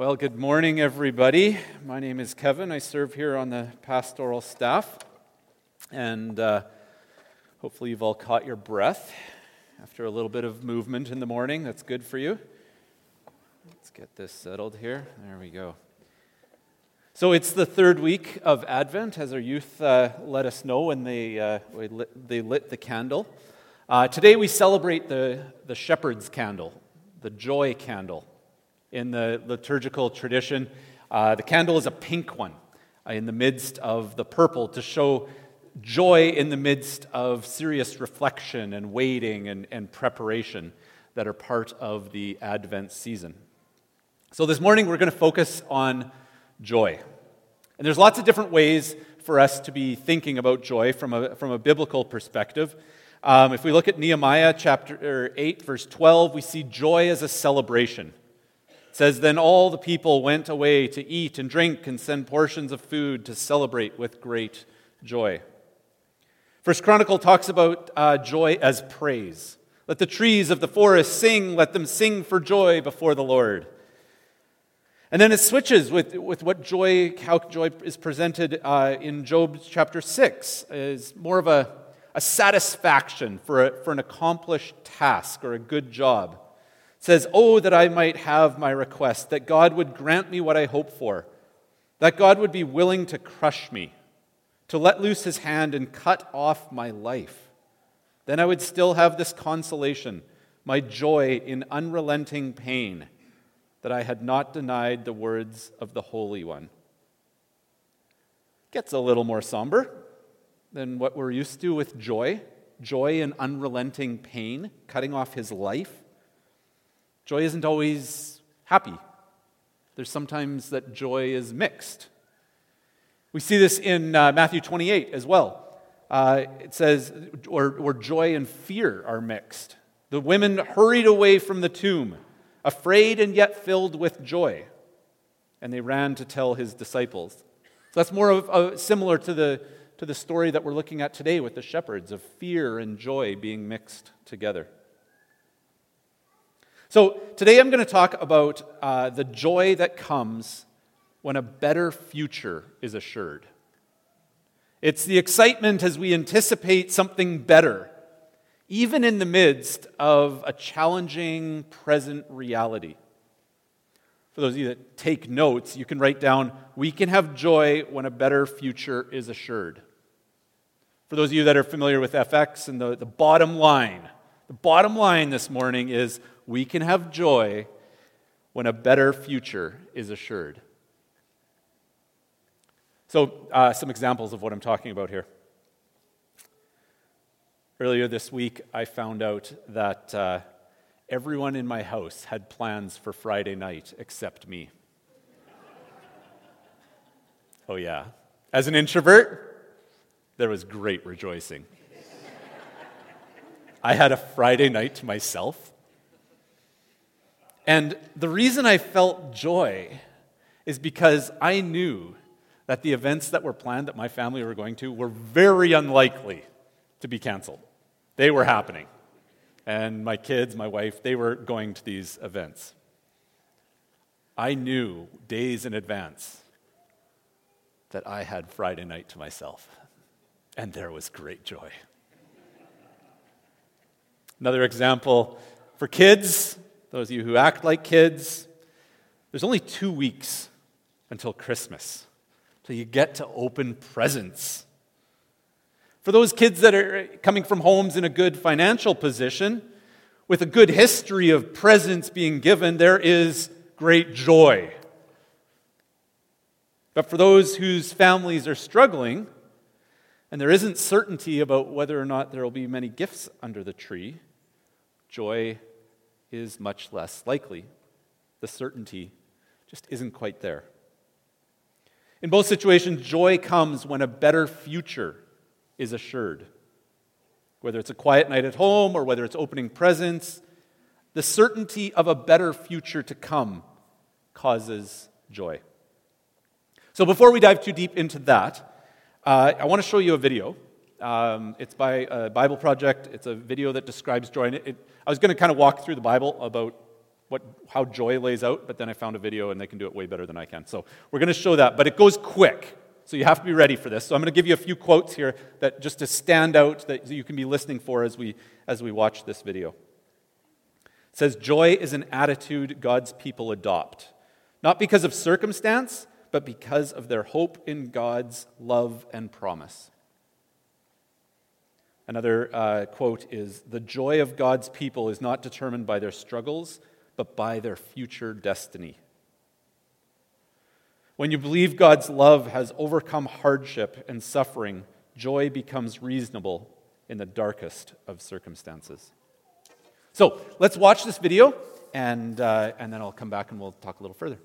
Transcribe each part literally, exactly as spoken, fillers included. Well, good morning, everybody. My name is Kevin. I serve here on the pastoral staff, and uh, hopefully you've all caught your breath after a little bit of movement in the morning. That's good for you. Let's get this settled here. There we go. So it's the third week of Advent, as our youth uh, let us know when they uh, lit, they lit the candle. Uh, today we celebrate the the shepherd's candle, the joy candle. In the liturgical tradition, uh, the candle is a pink one uh, in the midst of the purple to show joy in the midst of serious reflection and waiting and, and preparation that are part of the Advent season. So this morning we're going to focus on joy. And there's lots of different ways for us to be thinking about joy from a, from a biblical perspective. Um, if we look at Nehemiah chapter eight, verse twelve, we see joy as a celebration. It says, "Then all the people went away to eat and drink and send portions of food to celebrate with great joy." First Chronicle talks about uh, joy as praise. "Let the trees of the forest sing, let them sing for joy before the Lord." And then it switches with, with what joy, how joy is presented uh, in Job chapter six. It's more of a, a satisfaction for, a, for an accomplished task or a good job. Says, "Oh, that I might have my request, that God would grant me what I hope for, that God would be willing to crush me, to let loose his hand and cut off my life. Then I would still have this consolation, my joy in unrelenting pain, that I had not denied the words of the Holy One." Gets a little more somber than what we're used to with joy. Joy in unrelenting pain, cutting off his life. Joy isn't always happy. There's sometimes that joy is mixed. We see this in uh, Matthew twenty-eight as well. Uh, it says, or, or joy and fear are mixed. "The women hurried away from the tomb, afraid and yet filled with joy. And they ran to tell his disciples." So that's more of a, similar to the, to the story that we're looking at today with the shepherds, of fear and joy being mixed together. So today I'm going to talk about uh, the joy that comes when a better future is assured. It's the excitement as we anticipate something better, even in the midst of a challenging present reality. For those of you that take notes, you can write down, "We can have joy when a better future is assured." For those of you that are familiar with F X and the, the bottom line, the bottom line this morning is, we can have joy when a better future is assured. So, uh, some examples of what I'm talking about here. Earlier this week, I found out that uh, everyone in my house had plans for Friday night except me. Oh, yeah. As an introvert, there was great rejoicing. I had a Friday night to myself. And the reason I felt joy is because I knew that the events that were planned that my family were going to were very unlikely to be canceled. They were happening. And my kids, my wife, they were going to these events. I knew days in advance that I had Friday night to myself. And there was great joy. Another example for kids. Those of you who act like kids, there's only two weeks until Christmas, till you get to open presents. For those kids that are coming from homes in a good financial position, with a good history of presents being given, there is great joy. But for those whose families are struggling, and there isn't certainty about whether or not there will be many gifts under the tree, joy is much less likely. The certainty just isn't quite there. In both situations, joy comes when a better future is assured. Whether it's a quiet night at home or whether it's opening presents, the certainty of a better future to come causes joy. So before we dive too deep into that, uh, I want to show you a video. Um, it's by a Bible Project. It's a video that describes joy. It, it, I was going to kind of walk through the Bible about what how joy lays out, but then I found a video and they can do it way better than I can. So we're going to show that, but it goes quick. So you have to be ready for this. So I'm going to give you a few quotes here that just to stand out that you can be listening for as we as we watch this video. It says, joy is an attitude God's people adopt, not because of circumstance, but because of their hope in God's love and promise. Another uh, quote is, the joy of God's people is not determined by their struggles, but by their future destiny. When you believe God's love has overcome hardship and suffering, joy becomes reasonable in the darkest of circumstances. So let's watch this video, and uh, and then I'll come back and we'll talk a little further.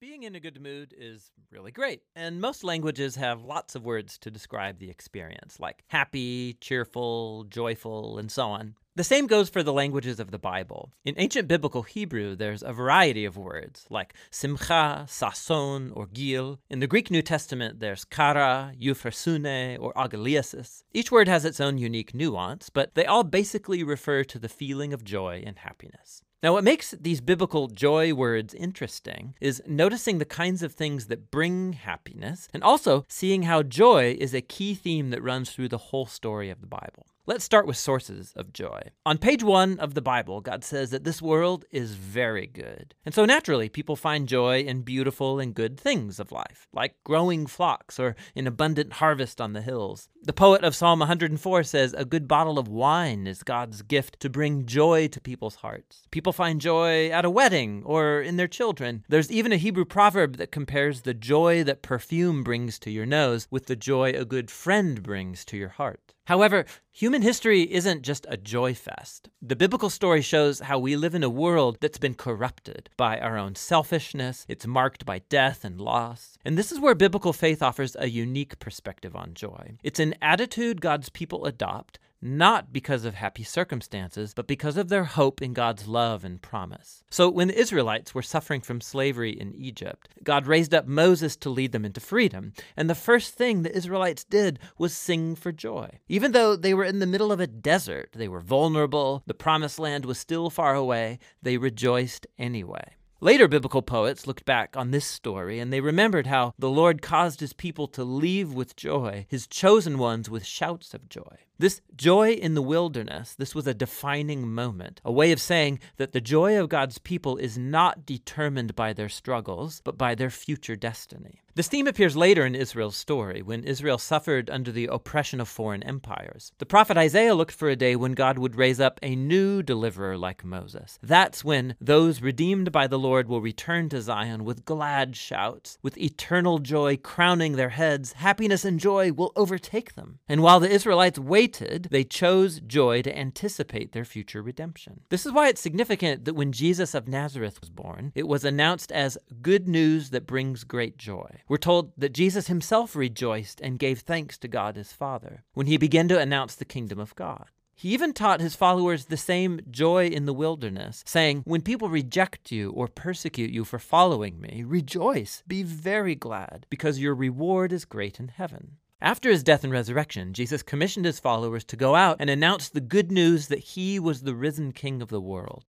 Being in a good mood is really great, and most languages have lots of words to describe the experience, like happy, cheerful, joyful, and so on. The same goes for the languages of the Bible. In ancient biblical Hebrew, there's a variety of words, like simcha, sason, or gil. In the Greek New Testament, there's kara, euphrosune, or agaliasis. Each word has its own unique nuance, but they all basically refer to the feeling of joy and happiness. Now, what makes these biblical joy words interesting is noticing the kinds of things that bring happiness, and also seeing how joy is a key theme that runs through the whole story of the Bible. Let's start with sources of joy. On page one of the Bible, God says that this world is very good. And so naturally, people find joy in beautiful and good things of life, like growing flocks or an abundant harvest on the hills. The poet of Psalm one hundred four says, a good bottle of wine is God's gift to bring joy to people's hearts. People find joy at a wedding or in their children. There's even a Hebrew proverb that compares the joy that perfume brings to your nose with the joy a good friend brings to your heart. However, human history isn't just a joy fest. The biblical story shows how we live in a world that's been corrupted by our own selfishness. It's marked by death and loss. And this is where biblical faith offers a unique perspective on joy. It's an attitude God's people adopt, not because of happy circumstances, but because of their hope in God's love and promise. So when the Israelites were suffering from slavery in Egypt, God raised up Moses to lead them into freedom. And the first thing the Israelites did was sing for joy. Even though they were in the middle of a desert, they were vulnerable, the promised land was still far away, they rejoiced anyway. Later biblical poets looked back on this story and they remembered how the Lord caused his people to leave with joy, his chosen ones with shouts of joy. This joy in the wilderness, this was a defining moment, a way of saying that the joy of God's people is not determined by their struggles, but by their future destiny. This theme appears later in Israel's story, when Israel suffered under the oppression of foreign empires. The prophet Isaiah looked for a day when God would raise up a new deliverer like Moses. That's when those redeemed by the Lord will return to Zion with glad shouts, with eternal joy crowning their heads. Happiness and joy will overtake them. And while the Israelites waited, they chose joy to anticipate their future redemption. This is why it's significant that when Jesus of Nazareth was born, it was announced as good news that brings great joy. We're told that Jesus himself rejoiced and gave thanks to God his Father when he began to announce the kingdom of God. He even taught his followers the same joy in the wilderness, saying, when people reject you or persecute you for following me, rejoice, be very glad, because your reward is great in heaven. After his death and resurrection, Jesus commissioned his followers to go out and announce the good news that he was the risen king of the world.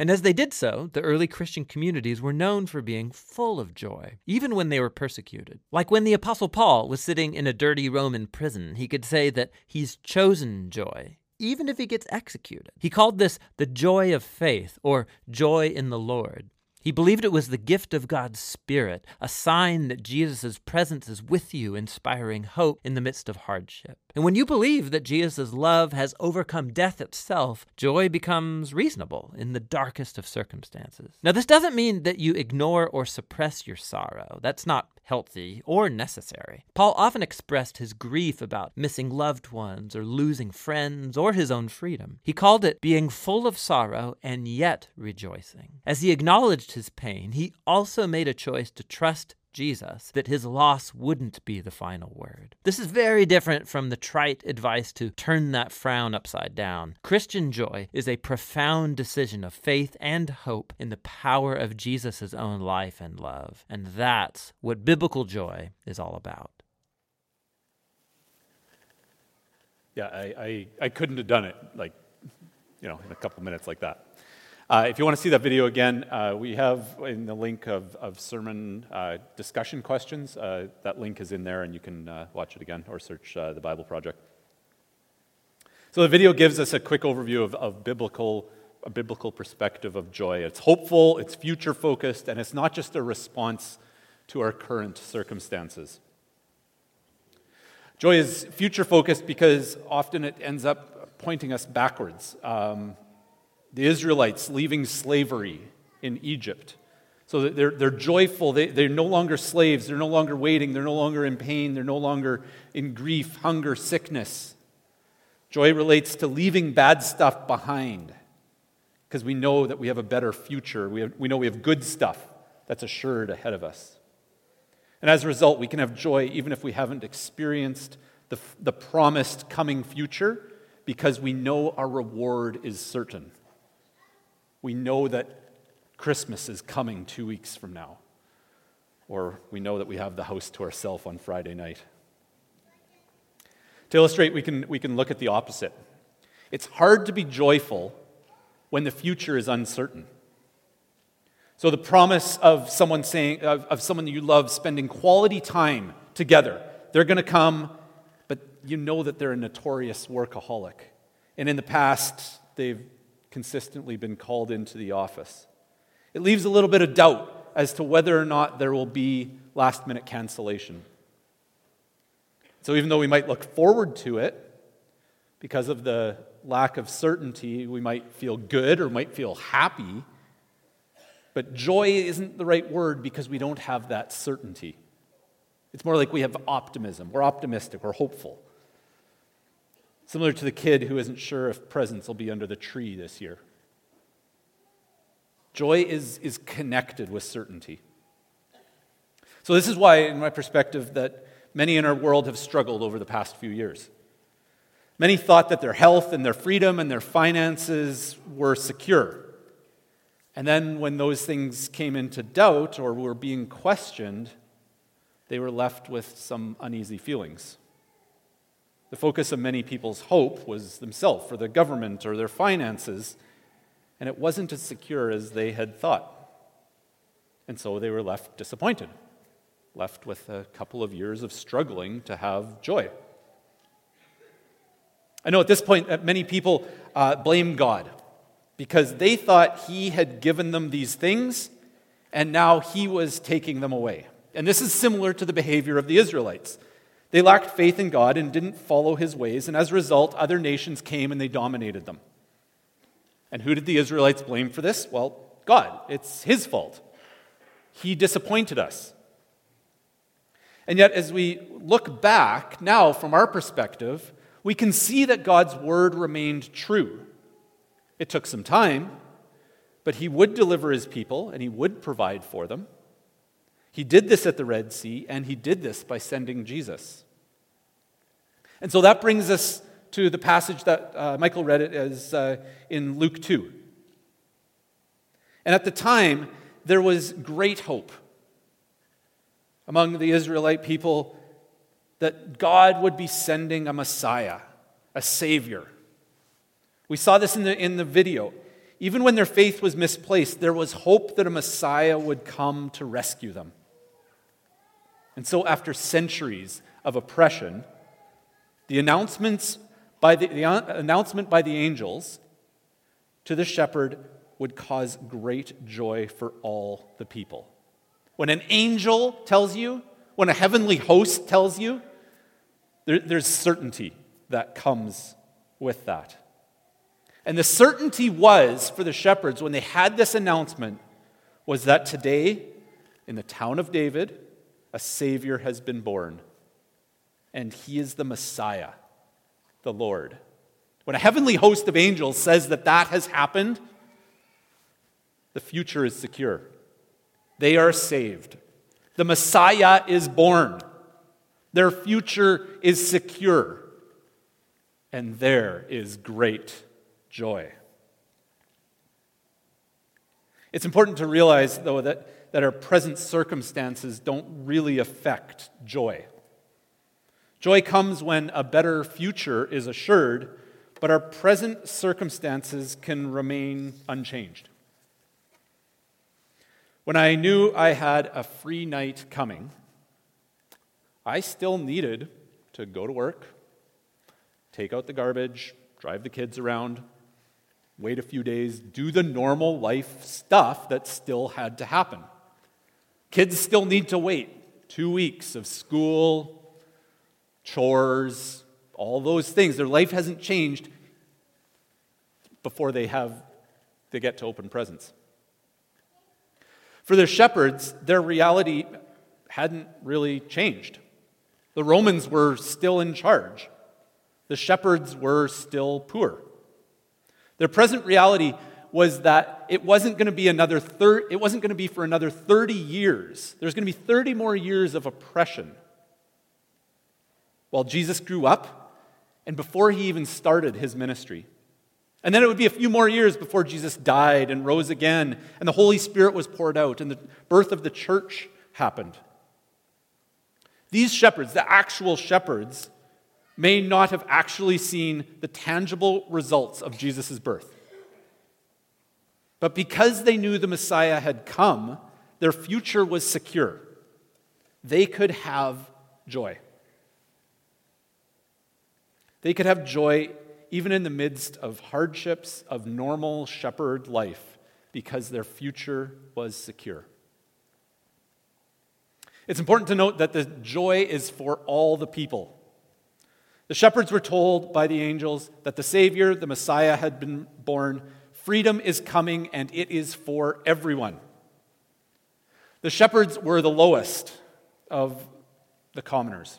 And as they did so, the early Christian communities were known for being full of joy, even when they were persecuted. Like when the Apostle Paul was sitting in a dirty Roman prison, he could say that he's chosen joy, even if he gets executed. He called this the joy of faith, or joy in the Lord. He believed it was the gift of God's Spirit, a sign that Jesus' presence is with you, inspiring hope in the midst of hardship. And when you believe that Jesus' love has overcome death itself, joy becomes reasonable in the darkest of circumstances. Now, this doesn't mean that you ignore or suppress your sorrow. That's not healthy or necessary. Paul often expressed his grief about missing loved ones or losing friends or his own freedom. He called it being full of sorrow and yet rejoicing. As he acknowledged his pain, he also made a choice to trust Jesus, that his loss wouldn't be the final word. This is very different from the trite advice to turn that frown upside down. Christian joy is a profound decision of faith and hope in the power of Jesus' own life and love. And that's what biblical joy is all about. Yeah, I I, I couldn't have done it like you know, in a couple minutes like that. Uh, if you want to see that video again, uh, we have in the link of, of sermon uh, discussion questions, uh, that link is in there and you can uh, watch it again or search uh, the Bible Project. So the video gives us a quick overview of, of biblical, a biblical perspective of joy. It's hopeful, it's future-focused, and it's not just a response to our current circumstances. Joy is future-focused because often it ends up pointing us backwards. Um, The Israelites leaving slavery in Egypt. So they're, they're joyful. They, they're no longer slaves. They're no longer waiting. They're no longer in pain. They're no longer in grief, hunger, sickness. Joy relates to leaving bad stuff behind because we know that we have a better future. We, have, we know we have good stuff that's assured ahead of us. And as a result, we can have joy even if we haven't experienced the, the promised coming future because we know our reward is certain. We know that Christmas is coming two weeks from now. Or we know that we have the house to ourselves on Friday night. To illustrate, we can we can look at the opposite. It's hard to be joyful when the future is uncertain. So the promise of someone saying of, of someone that you love spending quality time together. They're going to come, but you know that they're a notorious workaholic. And in the past, they've consistently been called into the office. It leaves a little bit of doubt as to whether or not there will be last-minute cancellation. So even though we might look forward to it, because of the lack of certainty, we might feel good or might feel happy, but joy isn't the right word because we don't have that certainty. It's more like we have optimism. We're optimistic, we're hopeful. Similar to the kid who isn't sure if presents will be under the tree this year. Joy is, is connected with certainty. So this is why, in my perspective, that many in our world have struggled over the past few years. Many thought that their health and their freedom and their finances were secure. And then when those things came into doubt or were being questioned, they were left with some uneasy feelings. The focus of many people's hope was themselves or their government or their finances, and it wasn't as secure as they had thought. And so they were left disappointed, left with a couple of years of struggling to have joy. I know at this point many people uh, blame God because they thought He had given them these things and now He was taking them away. And this is similar to the behavior of the Israelites. They lacked faith in God and didn't follow His ways, and as a result, other nations came and they dominated them. And who did the Israelites blame for this? Well, God. It's His fault. He disappointed us. And yet, as we look back now from our perspective, we can see that God's word remained true. It took some time, but He would deliver His people and He would provide for them. He did this at the Red Sea, and He did this by sending Jesus. And so that brings us to the passage that uh, Michael read it as uh, in Luke two. And at the time, there was great hope among the Israelite people that God would be sending a Messiah, a Savior. We saw this in the, in the video. Even when their faith was misplaced, there was hope that a Messiah would come to rescue them. And so after centuries of oppression, the announcements by the, the announcement by the angels to the shepherd would cause great joy for all the people. When an angel tells you, when a heavenly host tells you, there, there's certainty that comes with that. And the certainty was for the shepherds when they had this announcement was that today in the town of David, a Savior has been born, and He is the Messiah, the Lord. When a heavenly host of angels says that that has happened, the future is secure. They are saved. The Messiah is born. Their future is secure. And there is great joy. It's important to realize, though, that that our present circumstances don't really affect joy. Joy comes when a better future is assured, but our present circumstances can remain unchanged. When I knew I had a free night coming, I still needed to go to work, take out the garbage, drive the kids around, wait a few days, do the normal life stuff that still had to happen. Kids still need to wait two weeks of school, chores, all those things. Their life hasn't changed before they have they get to open presents. For the shepherds, their reality hadn't really changed. The Romans were still in charge. The shepherds were still poor. Their present reality was that it wasn't going to be another thir- it wasn't going to be for another thirty years. There's going to be thirty more years of oppression. While Jesus grew up, and before he even started his ministry. And then it would be a few more years before Jesus died and rose again, and the Holy Spirit was poured out, and the birth of the church happened. These shepherds, the actual shepherds, may not have actually seen the tangible results of Jesus' birth. But because they knew the Messiah had come, their future was secure. They could have joy. They could have joy even in the midst of hardships of normal shepherd life because their future was secure. It's important to note that the joy is for all the people. The shepherds were told by the angels that the Savior, the Messiah, had been born. Freedom is coming, and it is for everyone. The shepherds were the lowest of the commoners.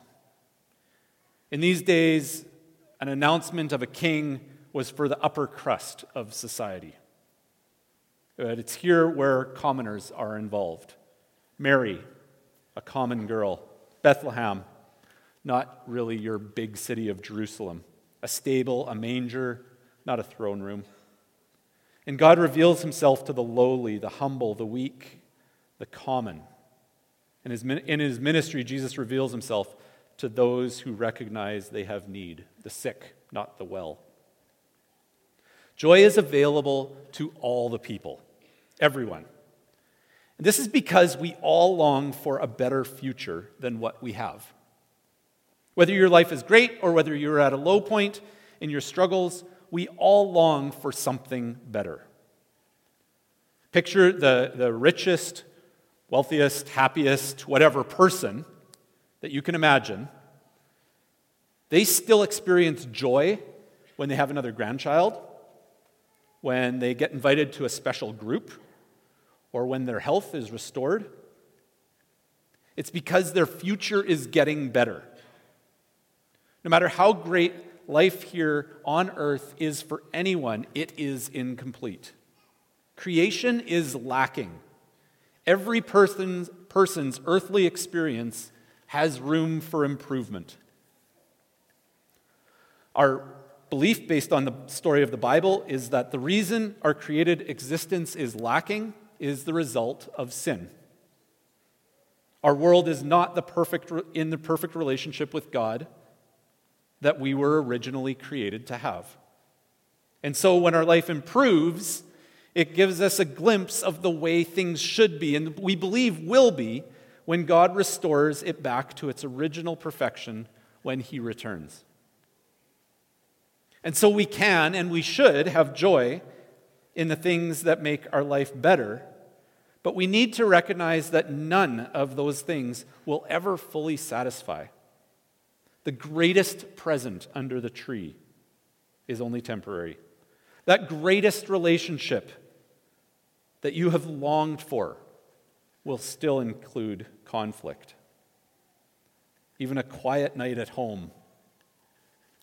In these days, an announcement of a king was for the upper crust of society. But it's here where commoners are involved. Mary, a common girl. Bethlehem, not really your big city of Jerusalem. A stable, a manger, not a throne room. And God reveals himself to the lowly, the humble, the weak, the common. In his, in his ministry, Jesus reveals himself to those who recognize they have need, the sick, not the well. Joy is available to all the people, everyone. And this is because we all long for a better future than what we have. Whether your life is great or whether you're at a low point in your struggles, we all long for something better. Picture the, the richest, wealthiest, happiest, whatever person that you can imagine, they still experience joy when they have another grandchild, when they get invited to a special group, or when their health is restored. It's because their future is getting better. No matter how great life here on earth is for anyone, it is incomplete. Creation is lacking. Every person's, person's earthly experience has room for improvement. Our belief based on the story of the Bible is that the reason our created existence is lacking is the result of sin. Our world is not the perfect in the perfect relationship with God that we were originally created to have. And so when our life improves, it gives us a glimpse of the way things should be and we believe will be when God restores it back to its original perfection when he returns. And so we can and we should have joy in the things that make our life better, but we need to recognize that none of those things will ever fully satisfy. The greatest present under the tree is only temporary. That greatest relationship that you have longed for will still include conflict. Even a quiet night at home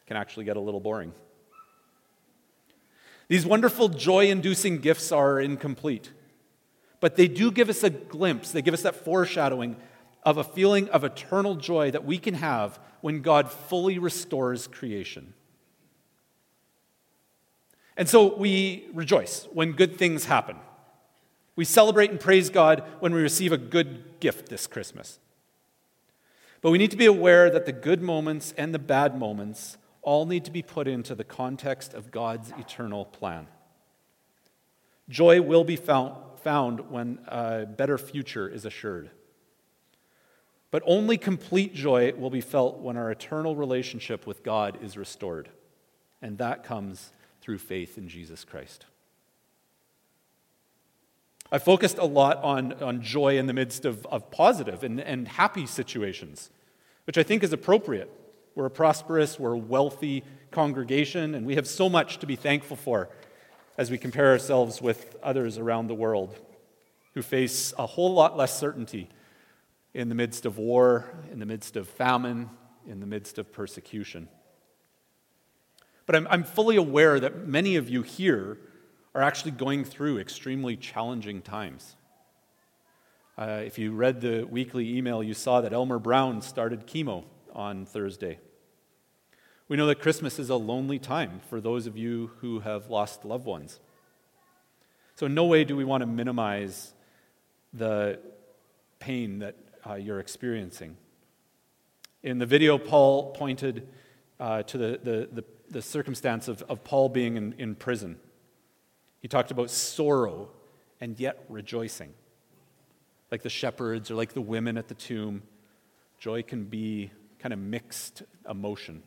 can actually get a little boring. These wonderful joy-inducing gifts are incomplete, but they do give us a glimpse, they give us that foreshadowing of a feeling of eternal joy that we can have when God fully restores creation. And so we rejoice when good things happen. We celebrate and praise God when we receive a good gift this Christmas. But we need to be aware that the good moments and the bad moments all need to be put into the context of God's eternal plan. Joy will be found when a better future is assured. But only complete joy will be felt when our eternal relationship with God is restored. And that comes through faith in Jesus Christ. I focused a lot on, on joy in the midst of, of positive and, and happy situations, which I think is appropriate. We're a prosperous, we're a wealthy congregation, and we have so much to be thankful for as we compare ourselves with others around the world who face a whole lot less certainty in the midst of war, in the midst of famine, in the midst of persecution. But I'm, I'm fully aware that many of you here are actually going through extremely challenging times. Uh, if you read the weekly email, you saw that Elmer Brown started chemo on Thursday. We know that Christmas is a lonely time for those of you who have lost loved ones. So in no way do we want to minimize the pain that uh, you're experiencing. In the video, Paul pointed uh, to the, the, the, the circumstance of, of Paul being in, in prison. He talked about sorrow and yet rejoicing. Like the shepherds or like the women at the tomb, joy can be kind of mixed emotion.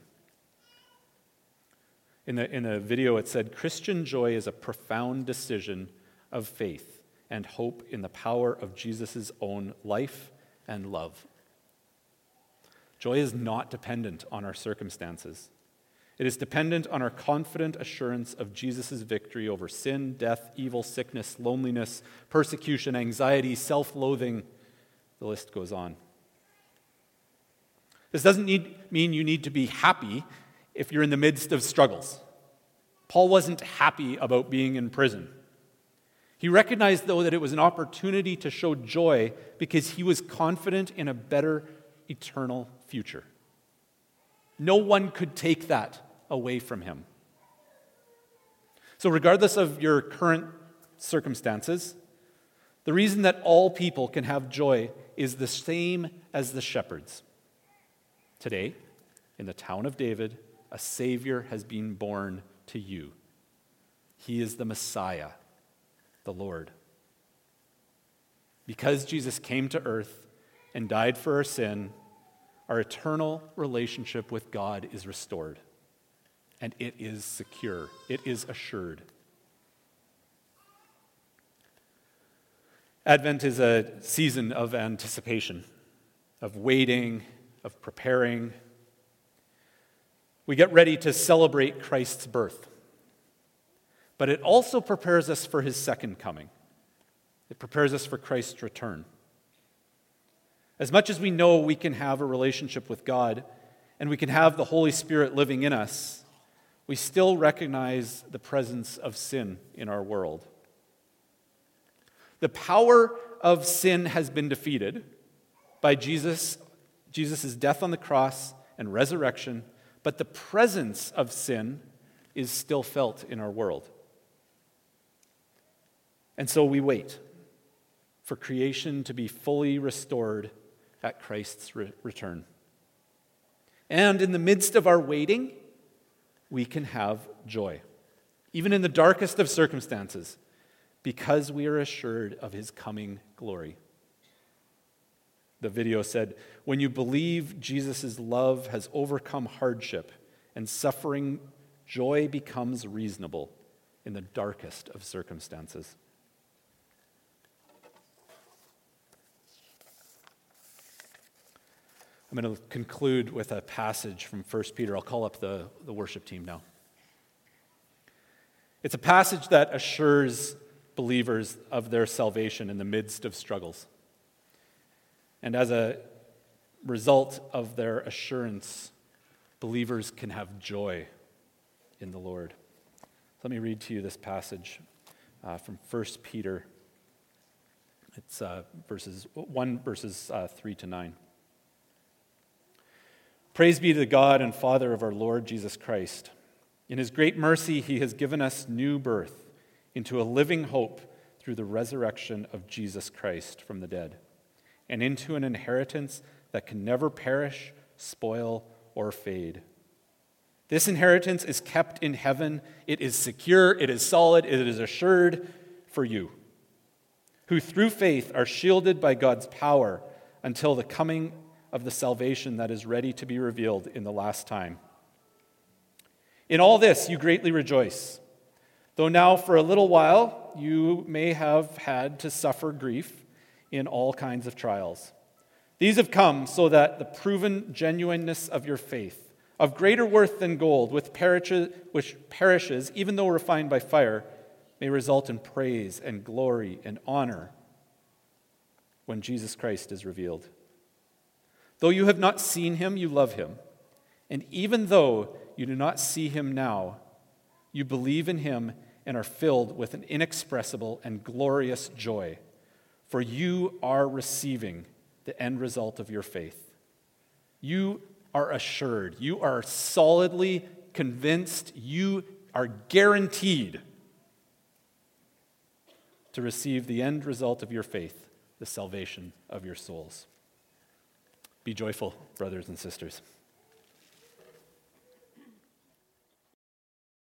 In the, in a video it said, Christian joy is a profound decision of faith and hope in the power of Jesus' own life and love. Joy is not dependent on our circumstances. It is dependent on our confident assurance of Jesus' victory over sin, death, evil, sickness, loneliness, persecution, anxiety, self-loathing. The list goes on. This doesn't need, mean you need to be happy if you're in the midst of struggles. Paul wasn't happy about being in prison. He recognized, though, that it was an opportunity to show joy because he was confident in a better eternal future. No one could take that away from him. So regardless of your current circumstances, the reason that all people can have joy is the same as the shepherds. Today, in the town of David, a Savior has been born to you. He is the Messiah, the Lord. Because Jesus came to earth and died for our sin, our eternal relationship with God is restored, and it is secure. It is assured. Advent is a season of anticipation, of waiting, of preparing. We get ready to celebrate Christ's birth, but it also prepares us for his second coming. It prepares us for Christ's return. As much as we know we can have a relationship with God and we can have the Holy Spirit living in us, we still recognize the presence of sin in our world. The power of sin has been defeated by Jesus, Jesus' death on the cross and resurrection, but the presence of sin is still felt in our world. And so we wait for creation to be fully restored at Christ's re- return. And in the midst of our waiting, we can have joy, even in the darkest of circumstances, because we are assured of his coming glory. The video said, when you believe Jesus' love has overcome hardship and suffering, joy becomes reasonable in the darkest of circumstances. I'm going to conclude with a passage from First Peter. I'll call up the, the worship team now. It's a passage that assures believers of their salvation in the midst of struggles. And as a result of their assurance, believers can have joy in the Lord. Let me read to you this passage uh, from First Peter. It's uh, verses one, verses uh, three to nine. Praise be to God and Father of our Lord Jesus Christ. In his great mercy, he has given us new birth into a living hope through the resurrection of Jesus Christ from the dead, and into an inheritance that can never perish, spoil, or fade. This inheritance is kept in heaven. It is secure, it is solid, it is assured for you, who through faith are shielded by God's power until the coming of the salvation that is ready to be revealed in the last time. In all this you greatly rejoice, though now for a little while you may have had to suffer grief in all kinds of trials. These have come so that the proven genuineness of your faith, of greater worth than gold, which perishes even though refined by fire, may result in praise and glory and honor when Jesus Christ is revealed. Though you have not seen him, you love him. And even though you do not see him now, you believe in him and are filled with an inexpressible and glorious joy, for you are receiving the end result of your faith. You are assured, you are solidly convinced, you are guaranteed to receive the end result of your faith, the salvation of your souls. Be joyful, brothers and sisters.